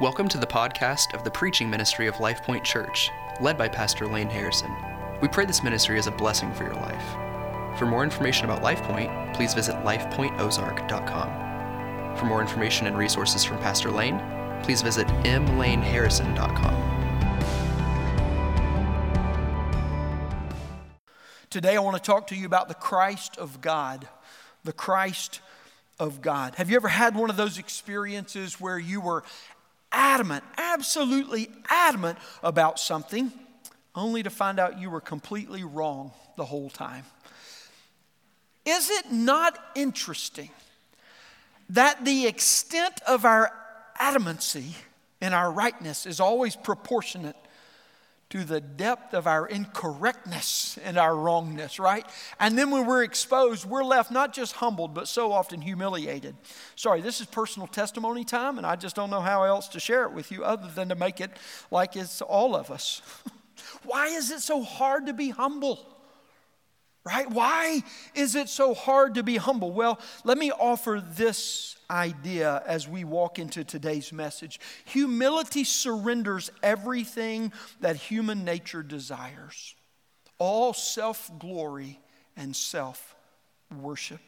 Welcome to the podcast of the preaching ministry of Life Point Church, led by Pastor Lane Harrison. We pray this ministry is a blessing for your life. For more information about Life Point, please visit lifepointozark.com. For more information and resources from Pastor Lane, please visit mlaneharrison.com. Today I want to talk to you about the Christ of God, the Christ of God. Have you ever had one of those experiences where you were adamant, absolutely adamant about something, only to find out you were completely wrong the whole time? Is it not interesting that the extent of our adamancy and our rightness is always proportionate to the depth of our incorrectness and our wrongness, right? And then when we're exposed, we're left not just humbled, but so often humiliated. Sorry, this is personal testimony time, and I just don't know how else to share it with you other than to make it like it's all of us. Why is it so hard to be humble, right? Why is it so hard to be humble? Well, let me offer this idea as we walk into today's message. Humility surrenders everything that human nature desires, all self-glory and self-worship.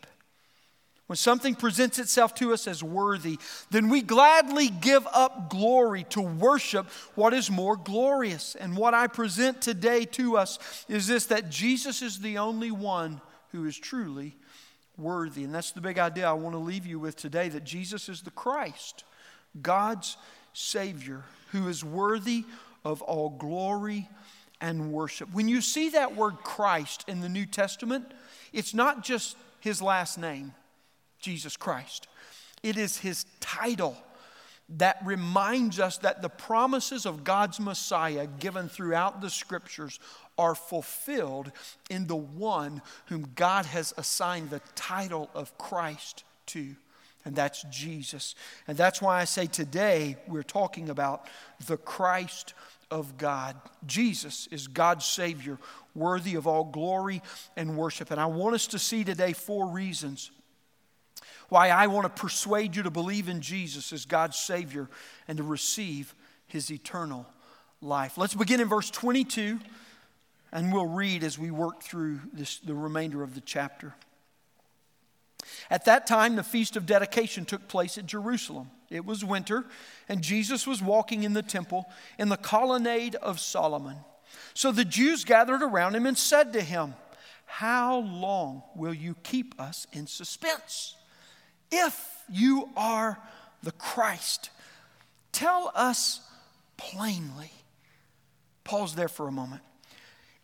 When something presents itself to us as worthy, then we gladly give up glory to worship what is more glorious. And what I present today to us is this, that Jesus is the only one who is truly worthy. And that's the big idea I want to leave you with today, that Jesus is the Christ, God's Savior, who is worthy of all glory and worship. When you see that word Christ in the New Testament, it's not just his last name, Jesus Christ. It is his title that reminds us that the promises of God's Messiah given throughout the Scriptures are fulfilled in the one whom God has assigned the title of Christ to, and that's Jesus. And that's why I say today we're talking about the Christ of God. Jesus is God's Savior, worthy of all glory and worship. And I want us to see today four reasons why I want to persuade you to believe in Jesus as God's Savior and to receive his eternal life. Let's begin in verse 22, and we'll read as we work through the remainder of the chapter. At that time, the Feast of Dedication took place at Jerusalem. It was winter, and Jesus was walking in the temple in the colonnade of Solomon. So the Jews gathered around him and said to him, "How long will you keep us in suspense? If you are the Christ, tell us plainly." Pause there for a moment.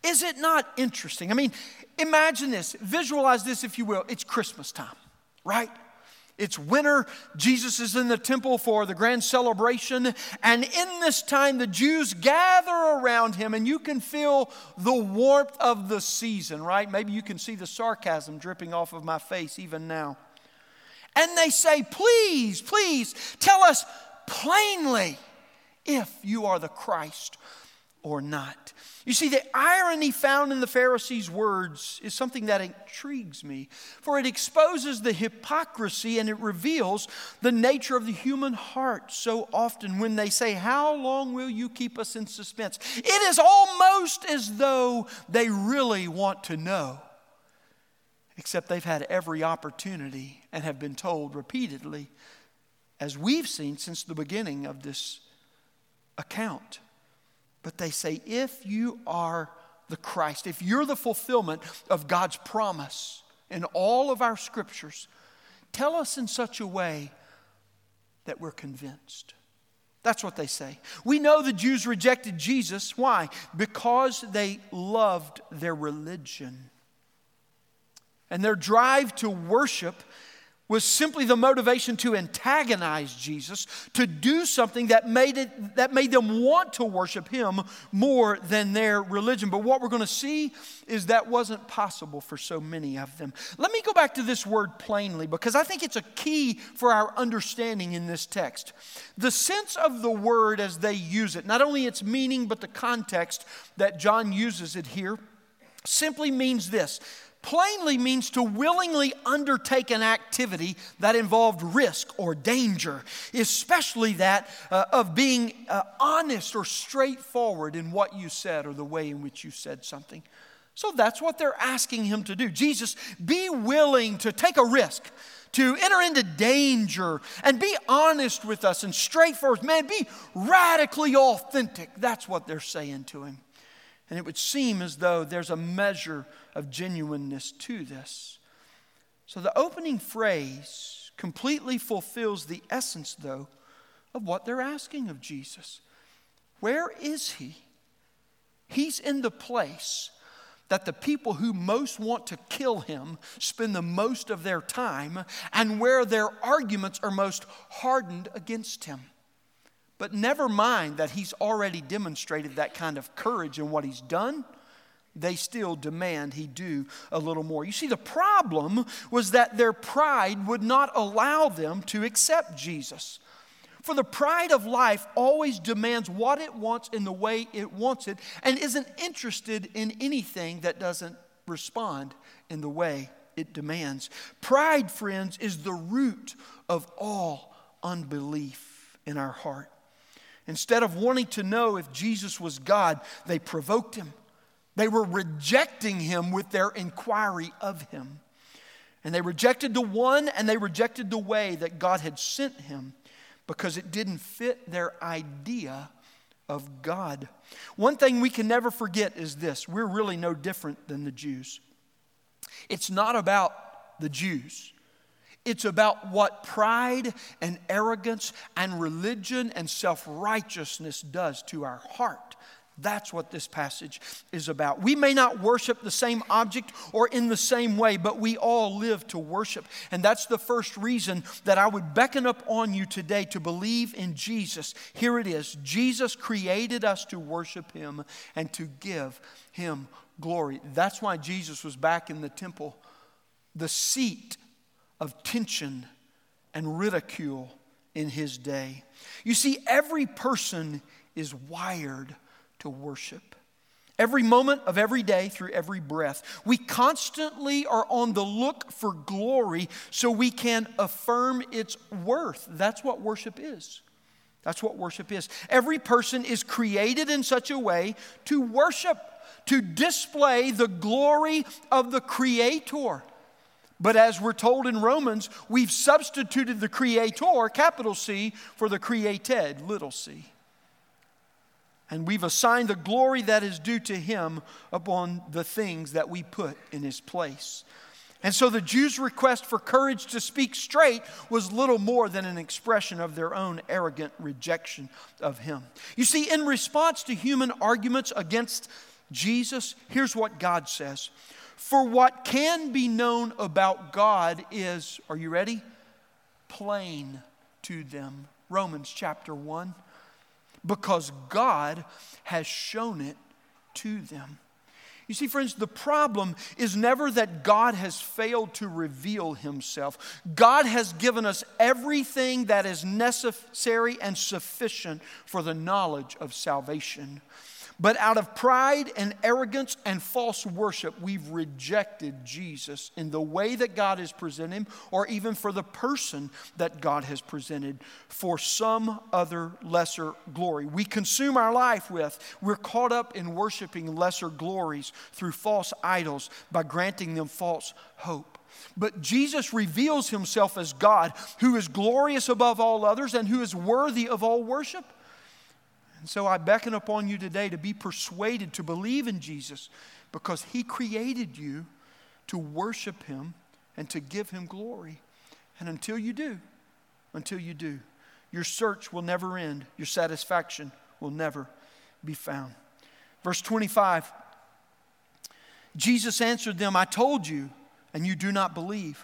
Is it not interesting? I mean, imagine this. Visualize this, if you will. It's Christmas time, right? It's winter. Jesus is in the temple for the grand celebration. And in this time, the Jews gather around him, and you can feel the warmth of the season, right? Maybe you can see the sarcasm dripping off of my face even now. And they say, "Please, please tell us plainly if you are the Christ or not." You see, the irony found in the Pharisees' words is something that intrigues me, for it exposes the hypocrisy and it reveals the nature of the human heart so often when they say, "How long will you keep us in suspense?" It is almost as though they really want to know, except they've had every opportunity and have been told repeatedly, as we've seen since the beginning of this account. But they say, "If you are the Christ," if you're the fulfillment of God's promise in all of our Scriptures, tell us in such a way that we're convinced. That's what they say. We know the Jews rejected Jesus. Why? Because they loved their religion. And their drive to worship was simply the motivation to antagonize Jesus, to do something that made them want to worship him more than their religion. But what we're going to see is that wasn't possible for so many of them. Let me go back to this word plainly, because I think it's a key for our understanding in this text. The sense of the word as they use it, not only its meaning but the context that John uses it here, simply means this: plainly means to willingly undertake an activity that involved risk or danger, especially that of being honest or straightforward in what you said or the way in which you said something. So that's what they're asking him to do. Jesus, be willing to take a risk, to enter into danger, and be honest with us and straightforward. Man, be radically authentic. That's what they're saying to him. And it would seem as though there's a measure of genuineness to this. So the opening phrase completely fulfills the essence, though, of what they're asking of Jesus. Where is he? He's in the place that the people who most want to kill him spend the most of their time and where their arguments are most hardened against him. But never mind that he's already demonstrated that kind of courage in what he's done. They still demand he do a little more. You see, the problem was that their pride would not allow them to accept Jesus. For the pride of life always demands what it wants in the way it wants it and isn't interested in anything that doesn't respond in the way it demands. Pride, friends, is the root of all unbelief in our heart. Instead of wanting to know if Jesus was God, they provoked him. They were rejecting him with their inquiry of him. And they rejected the one and they rejected the way that God had sent him because it didn't fit their idea of God. One thing we can never forget is this. We're really no different than the Jews. It's not about the Jews. It's about what pride and arrogance and religion and self-righteousness does to our heart. That's what this passage is about. We may not worship the same object or in the same way, but we all live to worship. And that's the first reason that I would beckon up on you today to believe in Jesus. Here it is. Jesus created us to worship him and to give him glory. That's why Jesus was back in the temple, the seat of tension and ridicule in his day. You see, every person is wired to worship. Every moment of every day through every breath, we constantly are on the look for glory so we can affirm its worth. That's what worship is. That's what worship is. Every person is created in such a way to worship, to display the glory of the Creator. But as we're told in Romans, we've substituted the Creator, capital C, for the created, little c. And we've assigned the glory that is due to him upon the things that we put in his place. And so the Jews' request for courage to speak straight was little more than an expression of their own arrogant rejection of him. You see, in response to human arguments against Jesus, here's what God says. For what can be known about God is, are you ready? Plain to them. Romans chapter 1. Because God has shown it to them. You see, friends, the problem is never that God has failed to reveal himself. God has given us everything that is necessary and sufficient for the knowledge of salvation. But out of pride and arrogance and false worship, we've rejected Jesus in the way that God has presented him, or even for the person that God has presented for some other lesser glory. We consume our life with, we're caught up in worshiping lesser glories through false idols by granting them false hope. But Jesus reveals himself as God, who is glorious above all others and who is worthy of all worship. And so I beckon upon you today to be persuaded to believe in Jesus because he created you to worship him and to give him glory. And until you do, your search will never end. Your satisfaction will never be found. Verse 25, Jesus answered them, I told you, and you do not believe.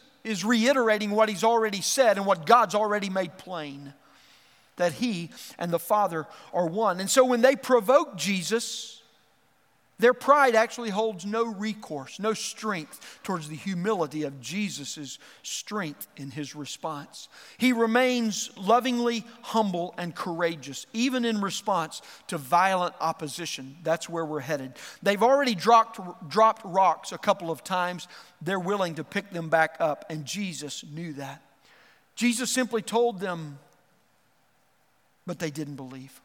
is reiterating what he's already said and what God's already made plain, that he and the Father are one. And so when they provoke Jesus, their pride actually holds no recourse, no strength towards the humility of Jesus' strength in his response. He remains lovingly humble and courageous, even in response to violent opposition. That's where we're headed. They've already dropped rocks a couple of times. They're willing to pick them back up, and Jesus knew that. Jesus simply told them, but they didn't believe.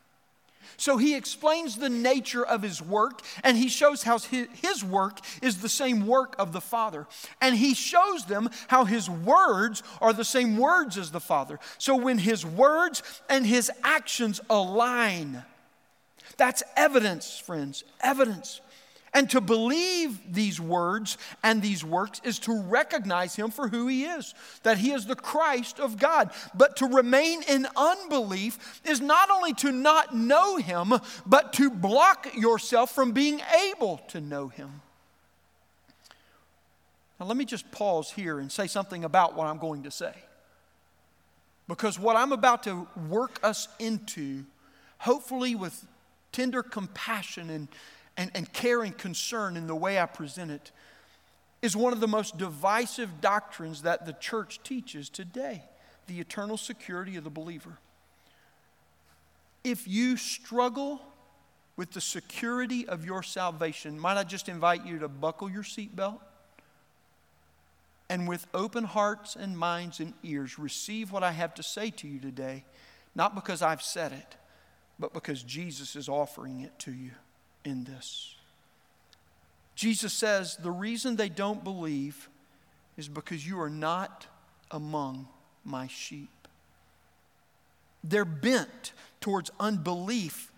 So he explains the nature of his work, and he shows how his work is the same work of the Father. And he shows them how his words are the same words as the Father. So when his words and his actions align, that's evidence, friends, evidence. And to believe these words and these works is to recognize him for who he is, that he is the Christ of God. But to remain in unbelief is not only to not know him, but to block yourself from being able to know him. Now let me just pause here and say something about what I'm going to say. Because what I'm about to work us into, hopefully with tender compassion and care and concern in the way I present it, is one of the most divisive doctrines that the church teaches today, the eternal security of the believer. If you struggle with the security of your salvation, might I just invite you to buckle your seatbelt and with open hearts and minds and ears receive what I have to say to you today, not because I've said it, but because Jesus is offering it to you. In this, Jesus says the reason they don't believe is because you are not among my sheep. Their bent towards unbelief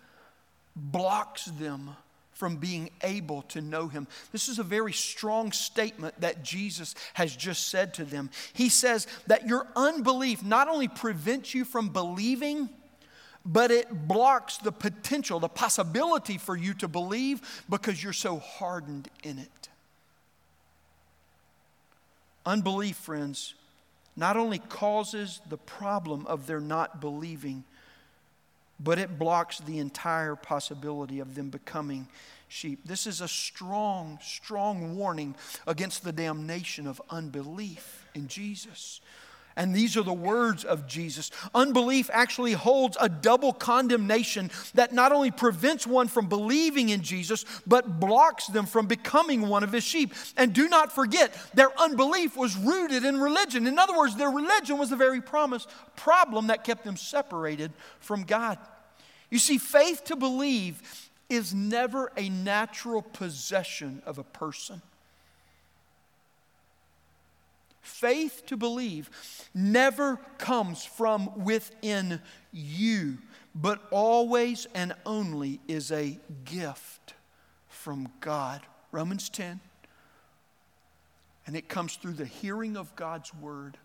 blocks them from being able to know him. This is a very strong statement that Jesus has just said to them. He says that your unbelief not only prevents you from believing, but it blocks the potential, the possibility for you to believe because you're so hardened in it. Unbelief, friends, not only causes the problem of their not believing, but it blocks the entire possibility of them becoming sheep. This is a strong, strong warning against the damnation of unbelief in Jesus. And these are the words of Jesus. Unbelief actually holds a double condemnation that not only prevents one from believing in Jesus, but blocks them from becoming one of his sheep. And do not forget, their unbelief was rooted in religion. In other words, their religion was the very problem that kept them separated from God. You see, faith to believe is never a natural possession of a person. Faith to believe never comes from within you, but always and only is a gift from God. Romans 10. And it comes through the hearing of God's word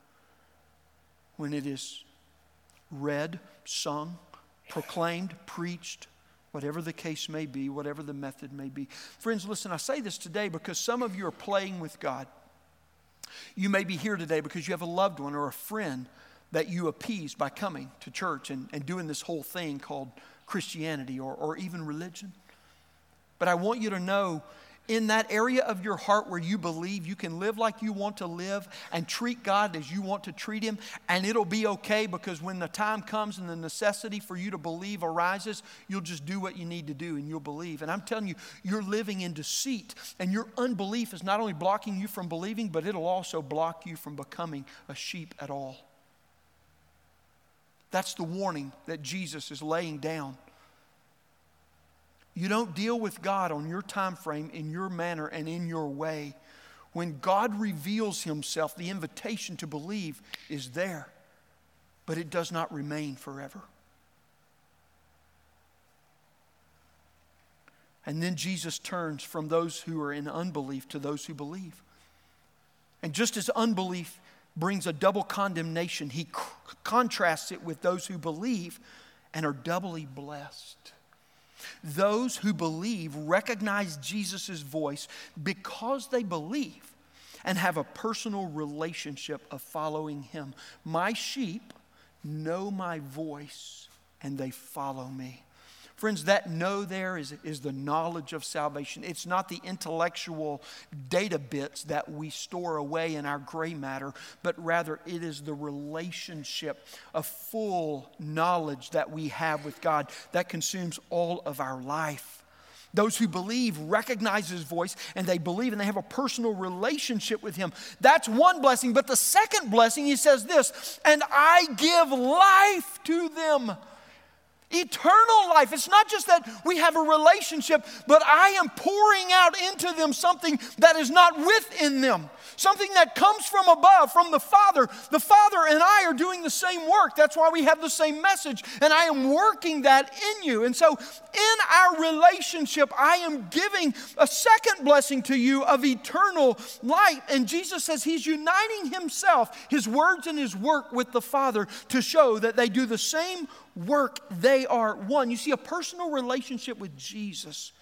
when it is read, sung, proclaimed, preached, whatever the case may be, whatever the method may be. Friends, listen, I say this today because some of you are playing with God. You may be here today because you have a loved one or a friend that you appease by coming to church and doing this whole thing called Christianity or even religion. But I want you to know, in that area of your heart where you believe you can live like you want to live and treat God as you want to treat him, and it'll be okay because when the time comes and the necessity for you to believe arises, you'll just do what you need to do and you'll believe. And I'm telling you, you're living in deceit, and your unbelief is not only blocking you from believing, but it'll also block you from becoming a sheep at all. That's the warning that Jesus is laying down. You don't deal with God on your time frame, in your manner, and in your way. When God reveals himself, the invitation to believe is there, but it does not remain forever. And then Jesus turns from those who are in unbelief to those who believe. And just as unbelief brings a double condemnation, he contrasts it with those who believe and are doubly blessed. Those who believe recognize Jesus' voice because they believe and have a personal relationship of following him. My sheep know my voice and they follow me. Friends, that know there is the knowledge of salvation. It's not the intellectual data bits that we store away in our gray matter, but rather it is the relationship of full knowledge that we have with God that consumes all of our life. Those who believe recognize his voice, and they believe and they have a personal relationship with him. That's one blessing. But the second blessing, he says this, and I give life to them. Eternal life. It's not just that we have a relationship, but I am pouring out into them something that is not within them, something that comes from above, from the Father. The Father and I are doing the same work. That's why we have the same message, and I am working that in you. And so in our relationship, I am giving a second blessing to you of eternal life. And Jesus says he's uniting himself, his words and his work with the Father to show that they do the same work. They are one. You see, a personal relationship with Jesus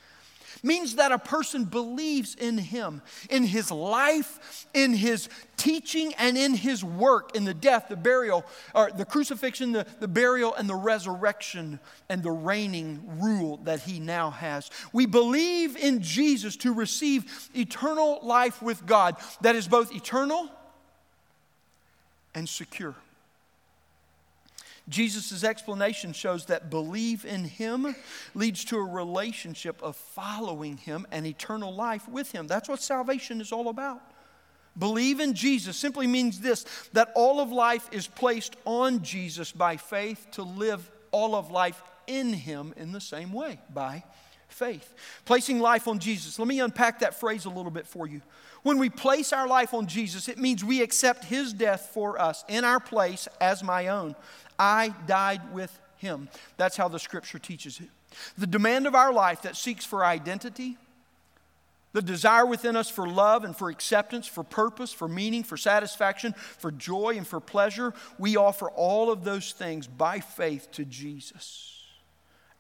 means that a person believes in him, in his life, in his teaching, and in his work, in the death, the burial, or the crucifixion, the burial, and the resurrection, and the reigning rule that he now has. We believe in Jesus to receive eternal life with God that is both eternal and secure. Jesus' explanation shows that belief in him leads to a relationship of following him and eternal life with him. That's what salvation is all about. Believe in Jesus simply means this, that all of life is placed on Jesus by faith to live all of life in him in the same way, by faith. Placing life on Jesus. Let me unpack that phrase a little bit for you. When we place our life on Jesus, it means we accept his death for us in our place as my own. I died with him. That's how the scripture teaches it. The demand of our life that seeks for identity, the desire within us for love and for acceptance, for purpose, for meaning, for satisfaction, for joy and for pleasure, we offer all of those things by faith to Jesus.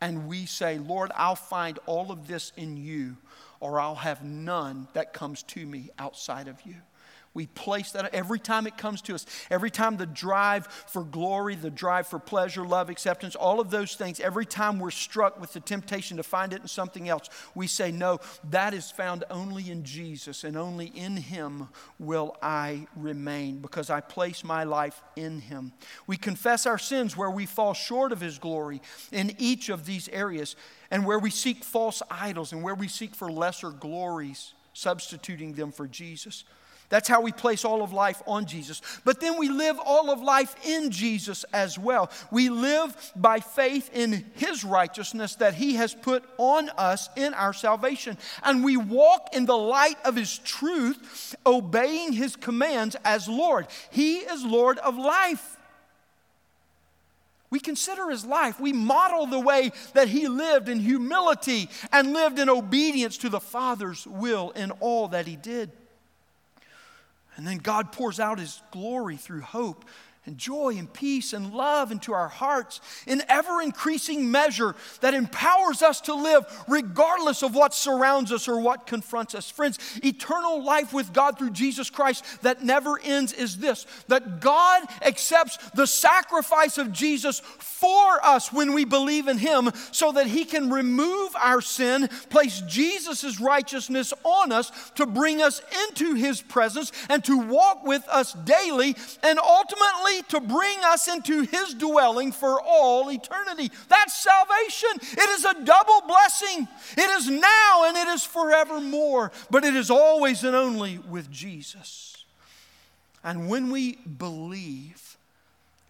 And we say, Lord, I'll find all of this in you, or I'll have none that comes to me outside of you. We place that every time it comes to us, every time the drive for glory, the drive for pleasure, love, acceptance, all of those things, every time we're struck with the temptation to find it in something else, we say, no, that is found only in Jesus, and only in him will I remain, because I place my life in him. We confess our sins where we fall short of his glory in each of these areas, and where we seek false idols, and where we seek for lesser glories, substituting them for Jesus. That's how we place all of life on Jesus. But then we live all of life in Jesus as well. We live by faith in his righteousness that he has put on us in our salvation. And we walk in the light of his truth, obeying his commands as Lord. He is Lord of life. We consider his life. We model the way that he lived in humility and lived in obedience to the Father's will in all that he did. And then God pours out his glory through hope and joy and peace and love into our hearts in ever-increasing measure that empowers us to live regardless of what surrounds us or what confronts us. Friends, eternal life with God through Jesus Christ that never ends is this, that God accepts the sacrifice of Jesus for us when we believe in him so that he can remove our sin, place Jesus' righteousness on us to bring us into his presence and to walk with us daily and ultimately to bring us into his dwelling for all eternity. That's salvation. It is a double blessing. It is now and it is forevermore, but it is always and only with Jesus. And when we believe,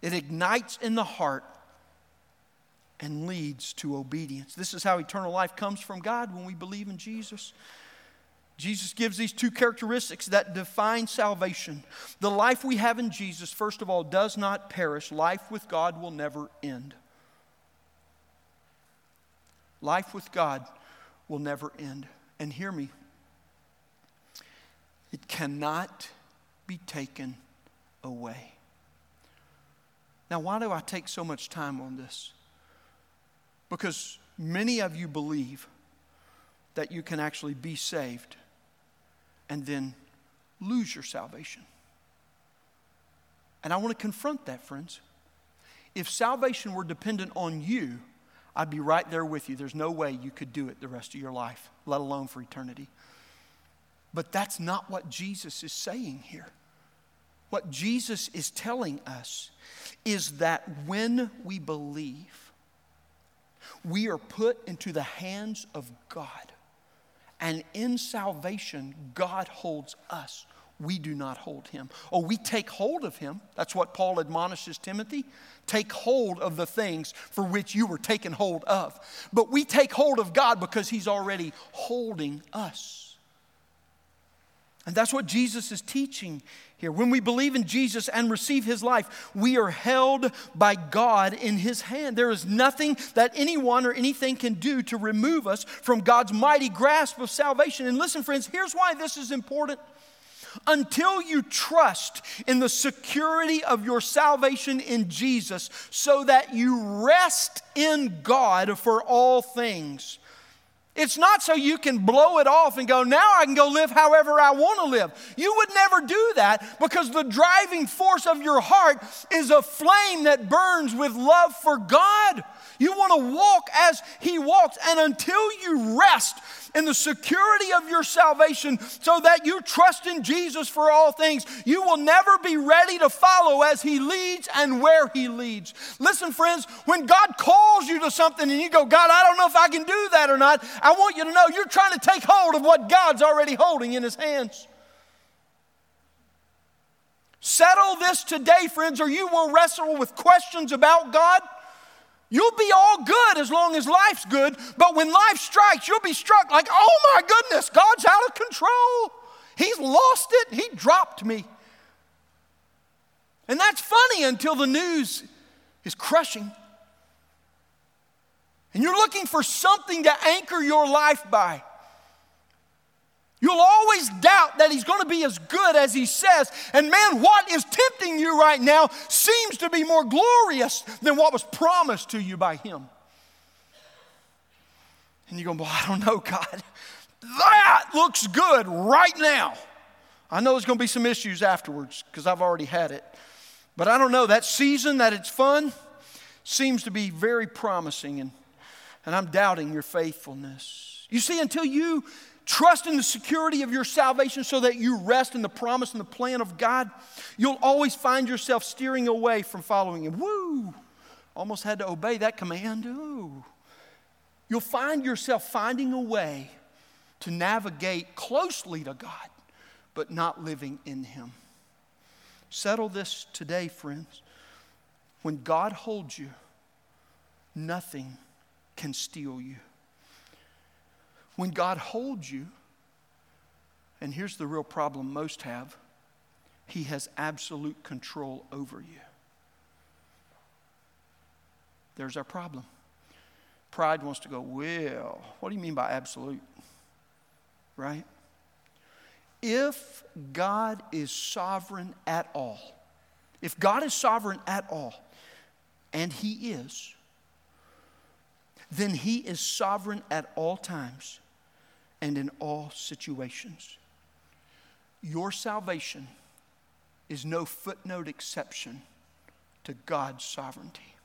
it ignites in the heart and leads to obedience. This is how eternal life comes from God when we believe in Jesus. Jesus gives these two characteristics that define salvation. The life we have in Jesus, first of all, does not perish. Life with God will never end. Life with God will never end. And hear me, it cannot be taken away. Now, why do I take so much time on this? Because many of you believe that you can actually be saved and then lose your salvation. And I want to confront that, friends. If salvation were dependent on you, I'd be right there with you. There's no way you could do it the rest of your life, let alone for eternity. But that's not what Jesus is saying here. What Jesus is telling us is that when we believe, we are put into the hands of God. And in salvation, God holds us. We do not hold him. Oh, we take hold of him. That's what Paul admonishes Timothy. Take hold of the things for which you were taken hold of. But we take hold of God because he's already holding us. And that's what Jesus is teaching here. When we believe in Jesus and receive his life, we are held by God in his hand. There is nothing that anyone or anything can do to remove us from God's mighty grasp of salvation. And listen, friends, here's why this is important. Until you trust in the security of your salvation in Jesus so that you rest in God for all things. It's not so you can blow it off and go, now I can go live however I want to live. You would never do that because the driving force of your heart is a flame that burns with love for God. You want to walk as he walks, and until you rest in the security of your salvation so that you trust in Jesus for all things, you will never be ready to follow as he leads and where he leads. Listen, friends, when God calls you to something and you go, God, I don't know if I can do that or not, I want you to know you're trying to take hold of what God's already holding in his hands. Settle this today, friends, or you will wrestle with questions about God. You'll be all good as long as life's good, but when life strikes, you'll be struck like, oh my goodness, God's out of control. He's lost it. He dropped me. And that's funny until the news is crushing. And you're looking for something to anchor your life by. You'll always doubt that he's going to be as good as he says. And man, what is tempting you right now seems to be more glorious than what was promised to you by him. And you go, well, I don't know, God. That looks good right now. I know there's going to be some issues afterwards because I've already had it. But I don't know, that season that it's fun seems to be very promising. And I'm doubting your faithfulness. You see, until you trust in the security of your salvation so that you rest in the promise and the plan of God, you'll always find yourself steering away from following him. Woo! Almost had to obey that command. Ooh. You'll find yourself finding a way to navigate closely to God, but not living in him. Settle this today, friends. When God holds you, nothing can steal you. When God holds you, and here's the real problem most have, he has absolute control over you. There's our problem. Pride wants to go, well, what do you mean by absolute? Right? If God is sovereign at all, if God is sovereign at all, and he is, then he is sovereign at all times and in all situations. Your salvation is no footnote exception to God's sovereignty.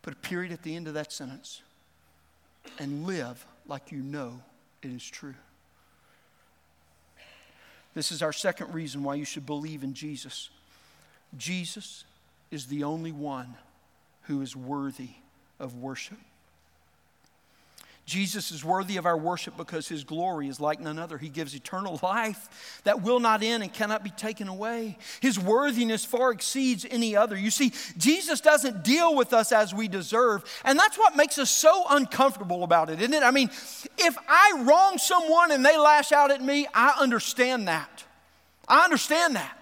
Put a period at the end of that sentence and live like you know it is true. This is our second reason why you should believe in Jesus. Jesus is the only one who is worthy of worship. Jesus is worthy of our worship because his glory is like none other. He gives eternal life that will not end and cannot be taken away. His worthiness far exceeds any other. You see, Jesus doesn't deal with us as we deserve, and that's what makes us so uncomfortable about it, isn't it? I mean, if I wrong someone and they lash out at me, I understand that. I understand that.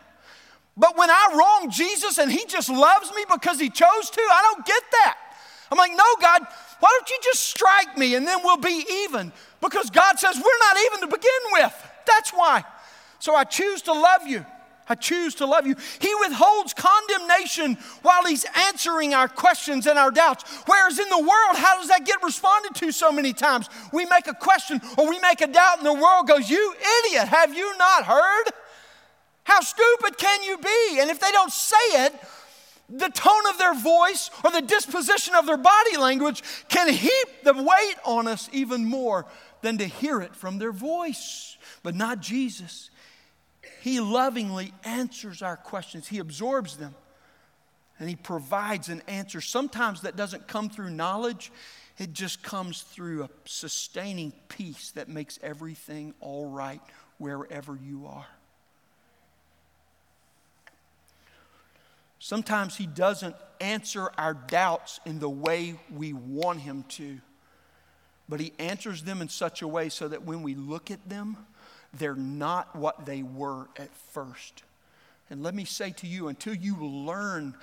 But when I wrong Jesus and he just loves me because he chose to, I don't get that. I'm like, no, God, why don't you just strike me and then we'll be even? Because God says we're not even to begin with. That's why. So I choose to love you. I choose to love you. He withholds condemnation while he's answering our questions and our doubts. Whereas in the world, how does that get responded to so many times? We make a question or we make a doubt and the world goes, "You idiot, have you not heard? How stupid can you be?" And if they don't say it, the tone of their voice or the disposition of their body language can heap the weight on us even more than to hear it from their voice. But not Jesus. He lovingly answers our questions. He absorbs them and he provides an answer. Sometimes that doesn't come through knowledge. It just comes through a sustaining peace that makes everything all right wherever you are. Sometimes he doesn't answer our doubts in the way we want him to, but he answers them in such a way so that when we look at them, they're not what they were at first. And let me say to you, until you learn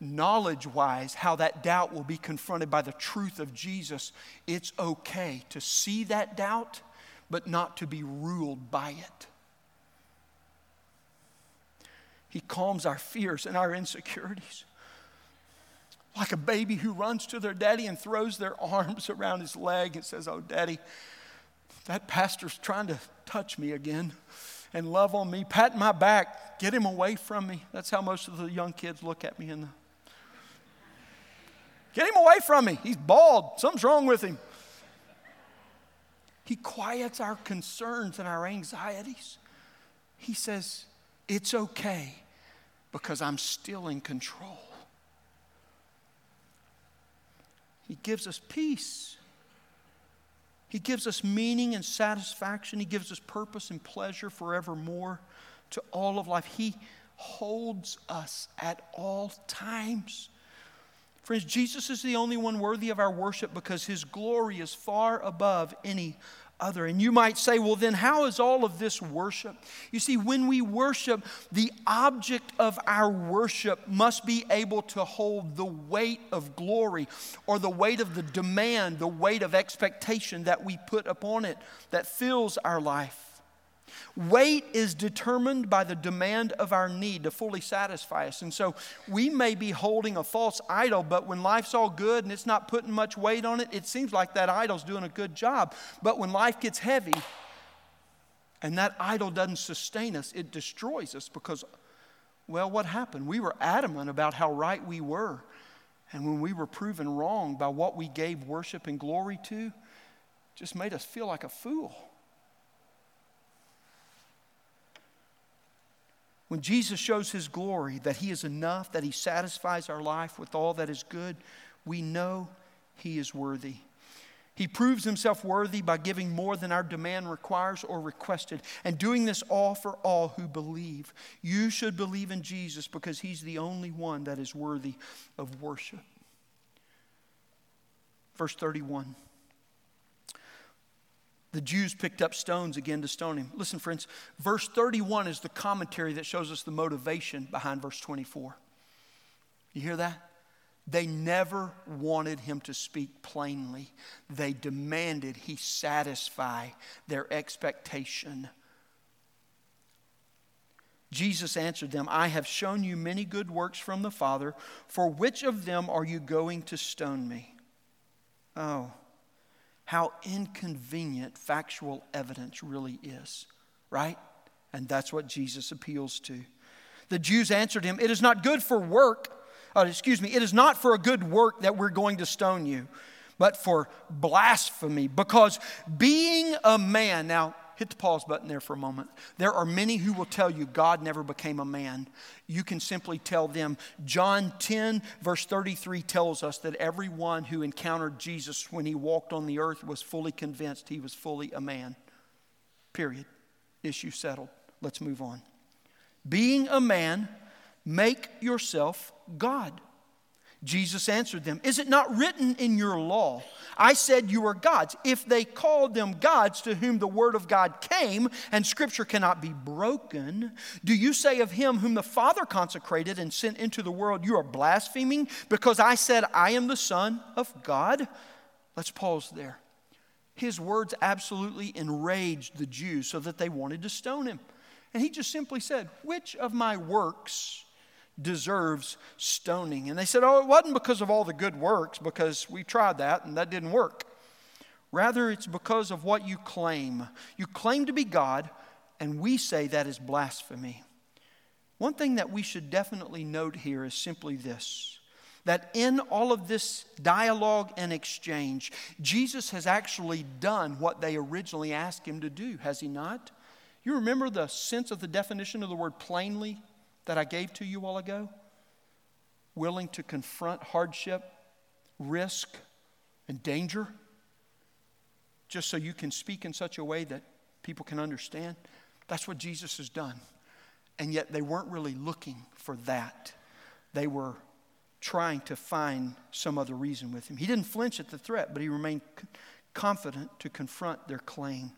knowledge-wise how that doubt will be confronted by the truth of Jesus, it's okay to see that doubt, but not to be ruled by it. He calms our fears and our insecurities. Like a baby who runs to their daddy and throws their arms around his leg and says, "Oh, Daddy, that pastor's trying to touch me again and love on me, pat my back, get him away from me." That's how most of the young kids look at me. Get him away from me. He's bald. Something's wrong with him. He quiets our concerns and our anxieties. He says, "It's okay because I'm still in control." He gives us peace. He gives us meaning and satisfaction. He gives us purpose and pleasure forevermore to all of life. He holds us at all times. Friends, Jesus is the only one worthy of our worship because his glory is far above any other. And you might say, well, then how is all of this worship? You see, when we worship, the object of our worship must be able to hold the weight of glory or the weight of the demand, the weight of expectation that we put upon it that fills our life. Weight is determined by the demand of our need to fully satisfy us. And so we may be holding a false idol, but when life's all good and it's not putting much weight on it, it seems like that idol's doing a good job. But when life gets heavy and that idol doesn't sustain us, it destroys us because, well, what happened? We were adamant about how right we were. And when we were proven wrong by what we gave worship and glory to, it just made us feel like a fool. When Jesus shows his glory, that he is enough, that he satisfies our life with all that is good, we know he is worthy. He proves himself worthy by giving more than our demand requires or requested, and doing this all for all who believe. You should believe in Jesus because he's the only one that is worthy of worship. Verse 31. The Jews picked up stones again to stone him. Listen, friends, verse 31 is the commentary that shows us the motivation behind verse 24. You hear that? They never wanted him to speak plainly. They demanded he satisfy their expectation. Jesus answered them, "I have shown you many good works from the Father. For which of them are you going to stone me?" Oh, how inconvenient factual evidence really is, right? And that's what Jesus appeals to. The Jews answered him, "It is not for a good work that we're going to stone you, but for blasphemy, because being a man." Now, hit the pause button there for a moment. There are many who will tell you God never became a man. You can simply tell them John 10 verse 33 tells us that everyone who encountered Jesus when he walked on the earth was fully convinced he was fully a man. Period. Issue settled. Let's move on. Being a man, make yourself God. Jesus answered them, "Is it not written in your law, I said you are gods? If they called them gods to whom the word of God came, and scripture cannot be broken, do you say of him whom the Father consecrated and sent into the world, you are blaspheming because I said I am the Son of God?" Let's pause there. His words absolutely enraged the Jews so that they wanted to stone him. And he just simply said, which of my works deserves stoning? And they said, oh, it wasn't because of all the good works, because we tried that and that didn't work. Rather, it's because of what you claim. You claim to be God, and we say that is blasphemy. One thing that we should definitely note here is simply this, that in all of this dialogue and exchange, Jesus has actually done what they originally asked him to do, has he not? You remember the sense of the definition of the word plainly that I gave to you a while ago? Willing to confront hardship, risk, and danger, just so you can speak in such a way that people can understand. That's what Jesus has done. And yet they weren't really looking for that. They were trying to find some other reason with him. He didn't flinch at the threat, but he remained confident to confront their claim.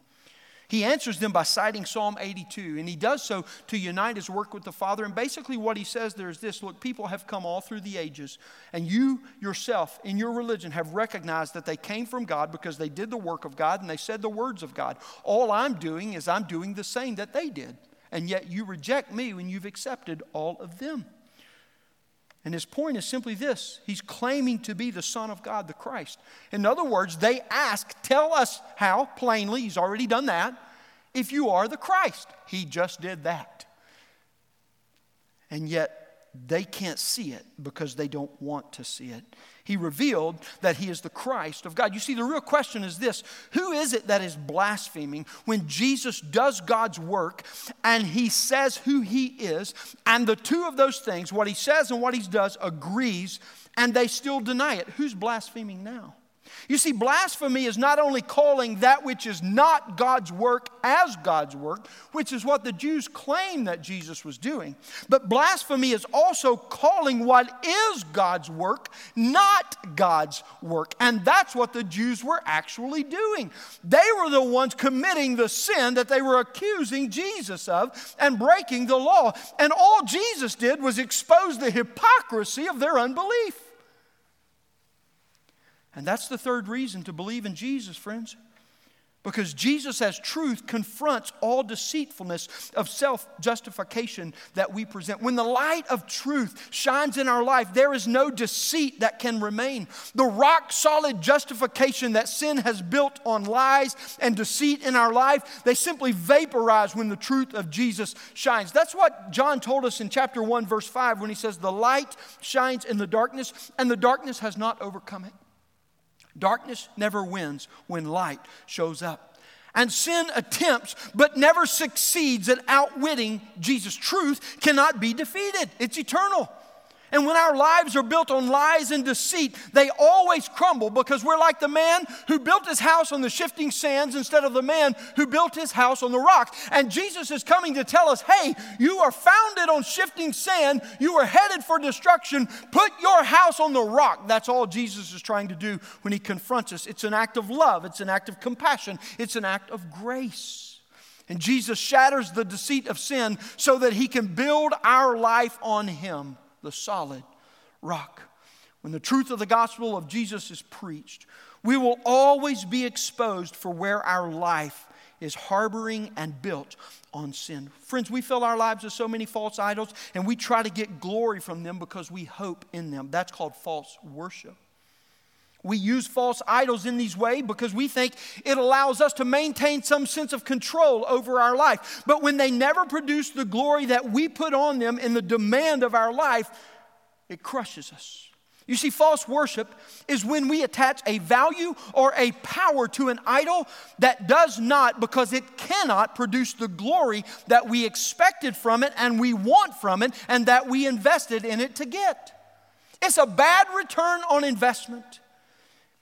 He answers them by citing Psalm 82, and he does so to unite his work with the Father. And basically what he says there is this, look, people have come all through the ages, and you yourself in your religion have recognized that they came from God because they did the work of God and they said the words of God. All I'm doing is I'm doing the same that they did, and yet you reject me when you've accepted all of them. And his point is simply this. He's claiming to be the Son of God, the Christ. In other words, they ask, tell us how, plainly, he's already done that, if you are the Christ. He just did that. And yet, they can't see it because they don't want to see it. He revealed that he is the Christ of God. You see, the real question is this. Who is it that is blaspheming when Jesus does God's work and he says who he is, and the two of those things, what he says and what he does, agrees, and they still deny it? Who's blaspheming now? You see, blasphemy is not only calling that which is not God's work as God's work, which is what the Jews claim that Jesus was doing, but blasphemy is also calling what is God's work not God's work. And that's what the Jews were actually doing. They were the ones committing the sin that they were accusing Jesus of and breaking the law. And all Jesus did was expose the hypocrisy of their unbelief. And that's the third reason to believe in Jesus, friends. Because Jesus as truth confronts all deceitfulness of self-justification that we present. When the light of truth shines in our life, there is no deceit that can remain. The rock-solid justification that sin has built on lies and deceit in our life, they simply vaporize when the truth of Jesus shines. That's what John told us in chapter 1, verse 5, when he says, the light shines in the darkness, and the darkness has not overcome it. Darkness never wins when light shows up. And sin attempts but never succeeds at outwitting Jesus. Truth cannot be defeated. It's eternal. And when our lives are built on lies and deceit, they always crumble because we're like the man who built his house on the shifting sands instead of the man who built his house on the rock. And Jesus is coming to tell us, hey, you are founded on shifting sand. You are headed for destruction. Put your house on the rock. That's all Jesus is trying to do when he confronts us. It's an act of love. It's an act of compassion. It's an act of grace. And Jesus shatters the deceit of sin so that he can build our life on him, the solid rock. When the truth of the gospel of Jesus is preached, we will always be exposed for where our life is harboring and built on sin. Friends, we fill our lives with so many false idols, and we try to get glory from them because we hope in them. That's called false worship. We use false idols in these ways because we think it allows us to maintain some sense of control over our life. But when they never produce the glory that we put on them in the demand of our life, it crushes us. You see, false worship is when we attach a value or a power to an idol that does not, because it cannot, produce the glory that we expected from it and we want from it and that we invested in it to get. It's a bad return on investment.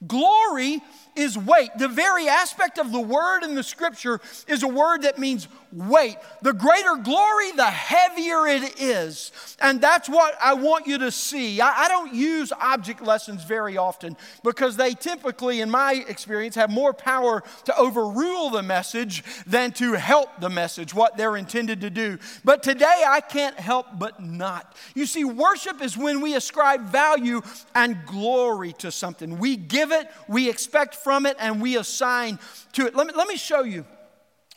Glory is weight. The very aspect of the word in the scripture is a word that means weight. The greater glory, the heavier it is. And that's what I want you to see. I don't use object lessons very often because they typically, in my experience, have more power to overrule the message than to help the message, what they're intended to do. But today I can't help but not. You see, worship is when we ascribe value and glory to something. We give it, we expect from it, and we assign to it. Let me show you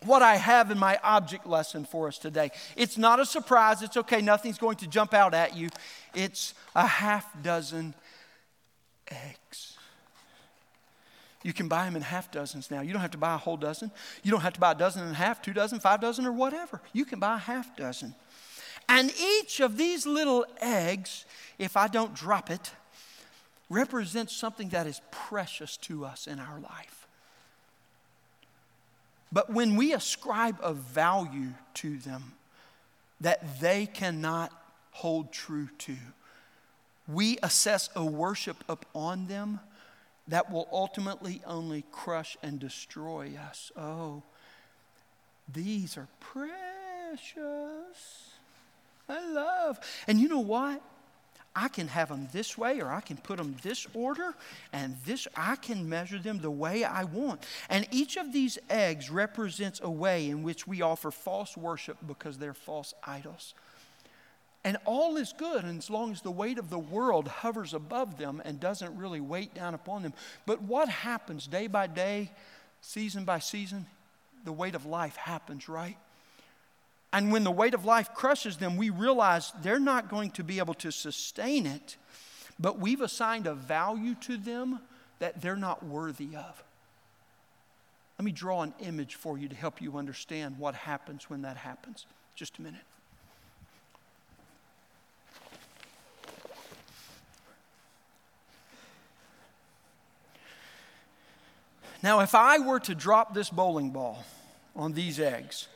what I have in my object lesson for us today. It's not a surprise. It's okay. Nothing's going to jump out at you. It's a half dozen eggs. You can buy them in half dozens now. You don't have to buy a whole dozen. You don't have to buy a dozen and a half, 2 dozen, 5 dozen, or whatever. You can buy a half dozen. And each of these little eggs, if I don't drop it, represents something that is precious to us in our life. But when we ascribe a value to them that they cannot hold true to, we assess a worship upon them that will ultimately only crush and destroy us. Oh, these are precious. I love. And you know what? I can have them this way, or I can put them this order, and this, I can measure them the way I want. And each of these eggs represents a way in which we offer false worship because they're false idols. And all is good as long as the weight of the world hovers above them and doesn't really weigh down upon them. But what happens day by day, season by season? The weight of life happens, right? And when the weight of life crushes them, we realize they're not going to be able to sustain it, but we've assigned a value to them that they're not worthy of. Let me draw an image for you to help you understand what happens when that happens. Just a minute. Now, if I were to drop this bowling ball on these eggs,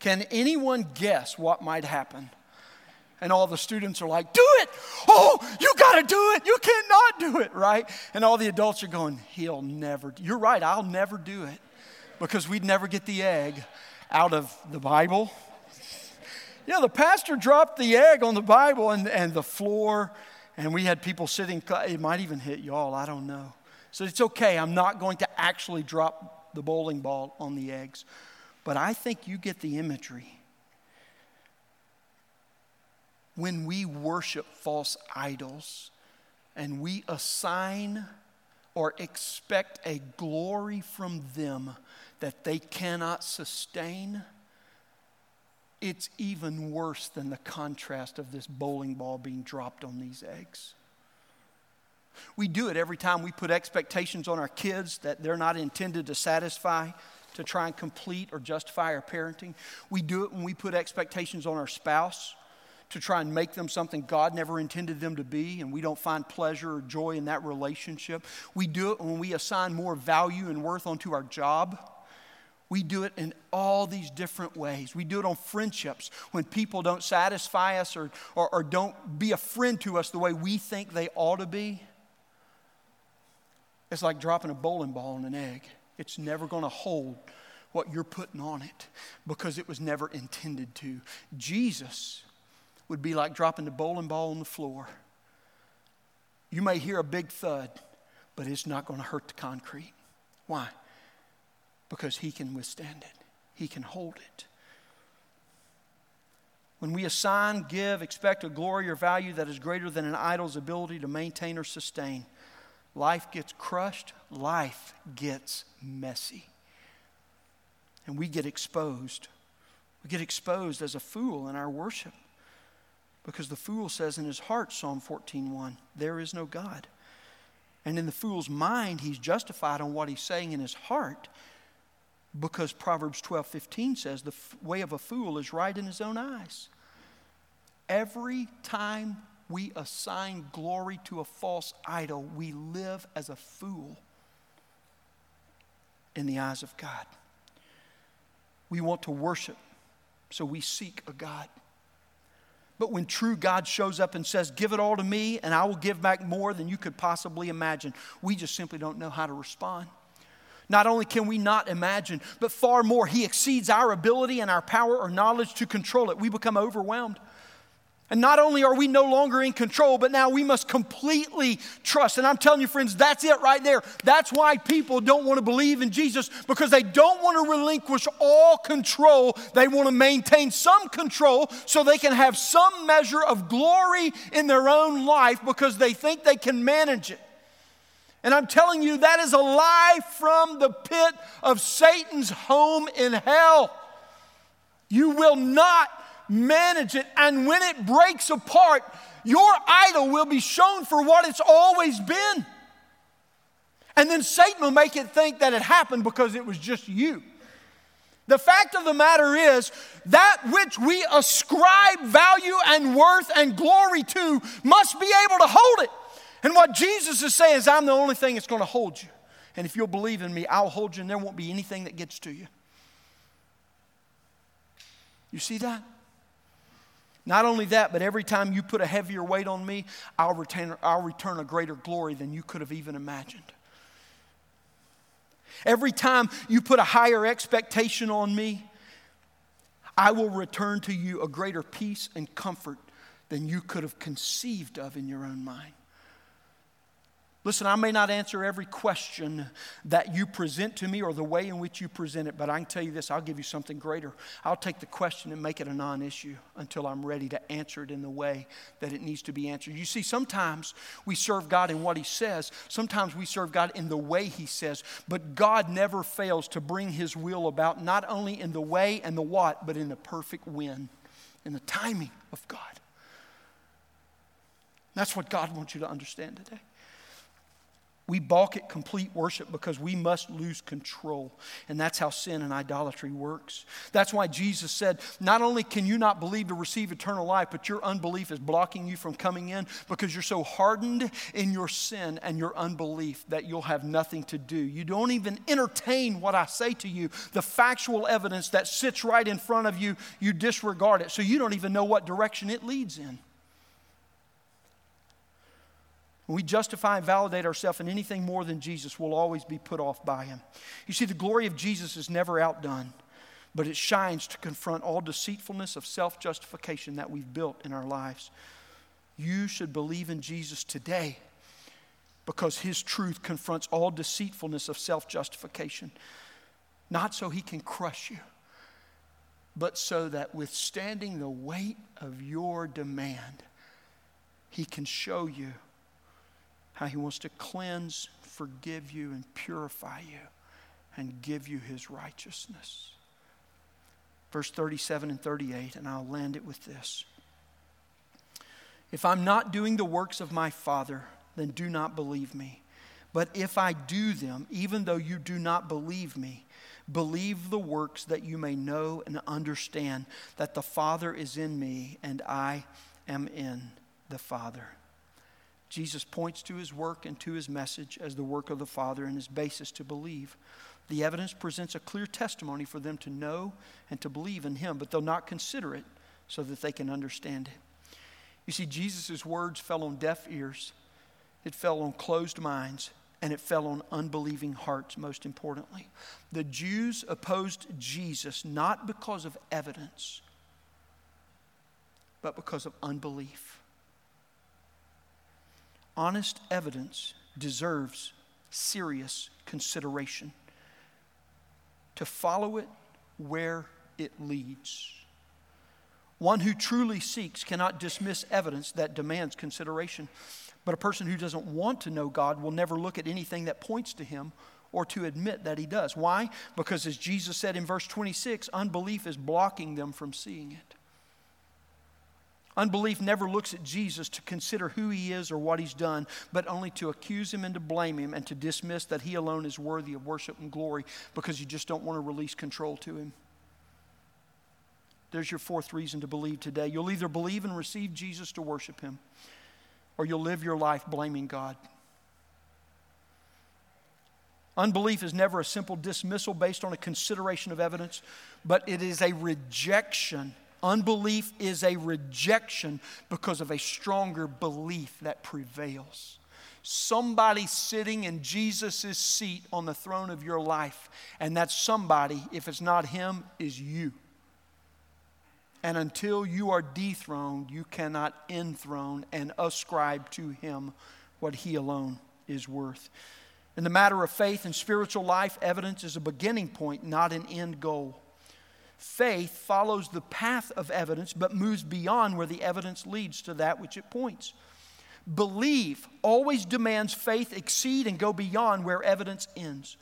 can anyone guess what might happen? And all the students are like, do it! Oh, you gotta do it! You cannot do it, right? And all the adults are going, he'll never, you're right, I'll never do it. Because we'd never get the egg out of the Bible. You know, the pastor dropped the egg on the Bible and the floor, and we had people sitting, it might even hit y'all, I don't know. So it's okay, I'm not going to actually drop the bowling ball on the eggs. But I think you get the imagery. When we worship false idols and we assign or expect a glory from them that they cannot sustain, it's even worse than the contrast of this bowling ball being dropped on these eggs. We do it every time we put expectations on our kids that they're not intended to satisfy, to try and complete or justify our parenting. We do it when we put expectations on our spouse to try and make them something God never intended them to be, and we don't find pleasure or joy in that relationship. We do it when we assign more value and worth onto our job. We do it in all these different ways. We do it on friendships when people don't satisfy us or don't be a friend to us the way we think they ought to be. It's like dropping a bowling ball on an egg. It's never going to hold what you're putting on it because it was never intended to. Jesus would be like dropping the bowling ball on the floor. You may hear a big thud, but it's not going to hurt the concrete. Why? Because he can withstand it. He can hold it. When we assign, give, expect a glory or value that is greater than an idol's ability to maintain or sustain, life gets crushed, life gets messy. And we get exposed. We get exposed as a fool in our worship. Because the fool says in his heart, Psalm 14:1, there is no God. And in the fool's mind, he's justified on what he's saying in his heart. Because Proverbs 12:15 says, the way of a fool is right in his own eyes. Every time we assign glory to a false idol, we live as a fool in the eyes of God. We want to worship, so we seek a God. But when true God shows up and says, give it all to me, and I will give back more than you could possibly imagine, we just simply don't know how to respond. Not only can we not imagine, but far more, he exceeds our ability and our power or knowledge to control it. We become overwhelmed. And not only are we no longer in control, but now we must completely trust. And I'm telling you, friends, that's it right there. That's why people don't want to believe in Jesus, because they don't want to relinquish all control. They want to maintain some control so they can have some measure of glory in their own life because they think they can manage it. And I'm telling you, that is a lie from the pit of Satan's home in hell. You will not manage it. And when it breaks apart, your idol will be shown for what it's always been. And then Satan will make it think that it happened because it was just you. The fact of the matter is, that which we ascribe value and worth and glory to must be able to hold it. And what Jesus is saying is, I'm the only thing that's going to hold you. And if you'll believe in me, I'll hold you, and there won't be anything that gets to you. You see that? Not only that, but every time you put a heavier weight on me, I'll return a greater glory than you could have even imagined. Every time you put a higher expectation on me, I will return to you a greater peace and comfort than you could have conceived of in your own mind. Listen, I may not answer every question that you present to me or the way in which you present it, but I can tell you this, I'll give you something greater. I'll take the question and make it a non-issue until I'm ready to answer it in the way that it needs to be answered. You see, sometimes we serve God in what He says. Sometimes we serve God in the way He says. But God never fails to bring His will about, not only in the way and the what, but in the perfect when, in the timing of God. That's what God wants you to understand today. We balk at complete worship because we must lose control. And that's how sin and idolatry works. That's why Jesus said, not only can you not believe to receive eternal life, but your unbelief is blocking you from coming in because you're so hardened in your sin and your unbelief that you'll have nothing to do. You don't even entertain what I say to you. The factual evidence that sits right in front of you, you disregard it. So you don't even know what direction it leads in. When we justify and validate ourselves in anything more than Jesus, we'll always be put off by Him. You see, the glory of Jesus is never outdone, but it shines to confront all deceitfulness of self-justification that we've built in our lives. You should believe in Jesus today because His truth confronts all deceitfulness of self-justification, not so He can crush you, but so that withstanding the weight of your demand, He can show you how He wants to cleanse, forgive you, and purify you, and give you His righteousness. Verse 37 and 38, and I'll land it with this. If I'm not doing the works of my Father, then do not believe me. But if I do them, even though you do not believe me, believe the works that you may know and understand that the Father is in me and I am in the Father. Jesus points to His work and to His message as the work of the Father and His basis to believe. The evidence presents a clear testimony for them to know and to believe in Him, but they'll not consider it so that they can understand it. You see, Jesus' words fell on deaf ears, it fell on closed minds, and it fell on unbelieving hearts, most importantly. The Jews opposed Jesus not because of evidence, but because of unbelief. Honest evidence deserves serious consideration. To follow it where it leads. One who truly seeks cannot dismiss evidence that demands consideration. But a person who doesn't want to know God will never look at anything that points to Him or to admit that He does. Why? Because as Jesus said in verse 26, unbelief is blocking them from seeing it. Unbelief never looks at Jesus to consider who He is or what He's done, but only to accuse Him and to blame Him and to dismiss that He alone is worthy of worship and glory because you just don't want to release control to Him. There's your fourth reason to believe today. You'll either believe and receive Jesus to worship Him, or you'll live your life blaming God. Unbelief is never a simple dismissal based on a consideration of evidence, but it is a rejection. Unbelief is a rejection because of a stronger belief that prevails. Somebody sitting in Jesus' seat on the throne of your life, and that somebody, if it's not Him, is you. And until you are dethroned, you cannot enthrone and ascribe to Him what He alone is worth. In the matter of faith and spiritual life, evidence is a beginning point, not an end goal. Faith follows the path of evidence, but moves beyond where the evidence leads to that which it points. Belief always demands faith exceed and go beyond where evidence ends.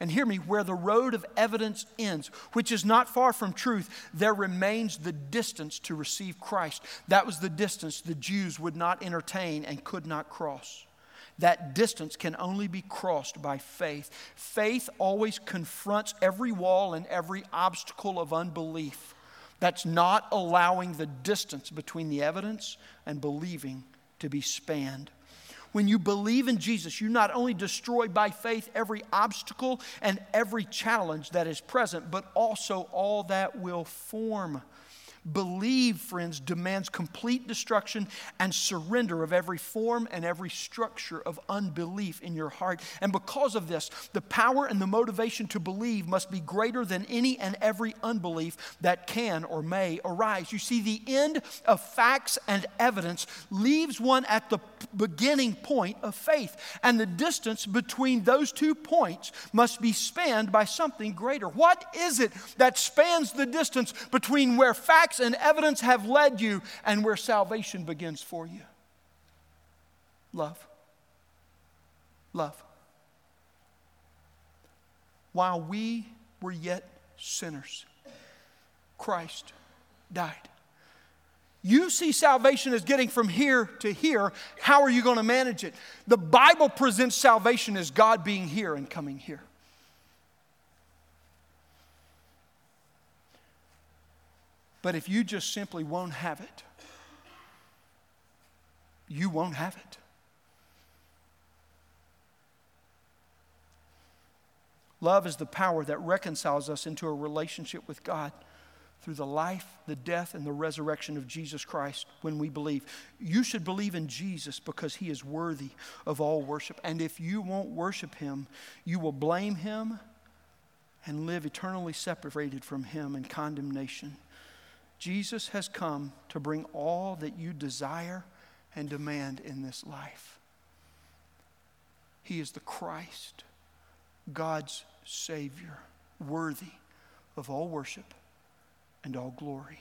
And hear me, where the road of evidence ends, which is not far from truth, there remains the distance to receive Christ. That was the distance the Jews would not entertain and could not cross. That distance can only be crossed by faith. Faith always confronts every wall and every obstacle of unbelief. That's not allowing the distance between the evidence and believing to be spanned. When you believe in Jesus, you not only destroy by faith every obstacle and every challenge that is present, but also all that will form. Believe, friends, demands complete destruction and surrender of every form and every structure of unbelief in your heart. And because of this, the power and the motivation to believe must be greater than any and every unbelief that can or may arise. You see, the end of facts and evidence leaves one at the beginning point of faith. And the distance between those two points must be spanned by something greater. What is it that spans the distance between where facts and evidence have led you and where salvation begins for you? Love. Love. While we were yet sinners, Christ died. You see salvation as getting from here to here. How are you going to manage it? The Bible presents salvation as God being here and coming here. But if you just simply won't have it, you won't have it. Love is the power that reconciles us into a relationship with God through the life, the death, and the resurrection of Jesus Christ when we believe. You should believe in Jesus because he is worthy of all worship. And if you won't worship him, you will blame him and live eternally separated from him in condemnation. Jesus has come to bring all that you desire and demand in this life. He is the Christ, God's Savior, worthy of all worship and all glory.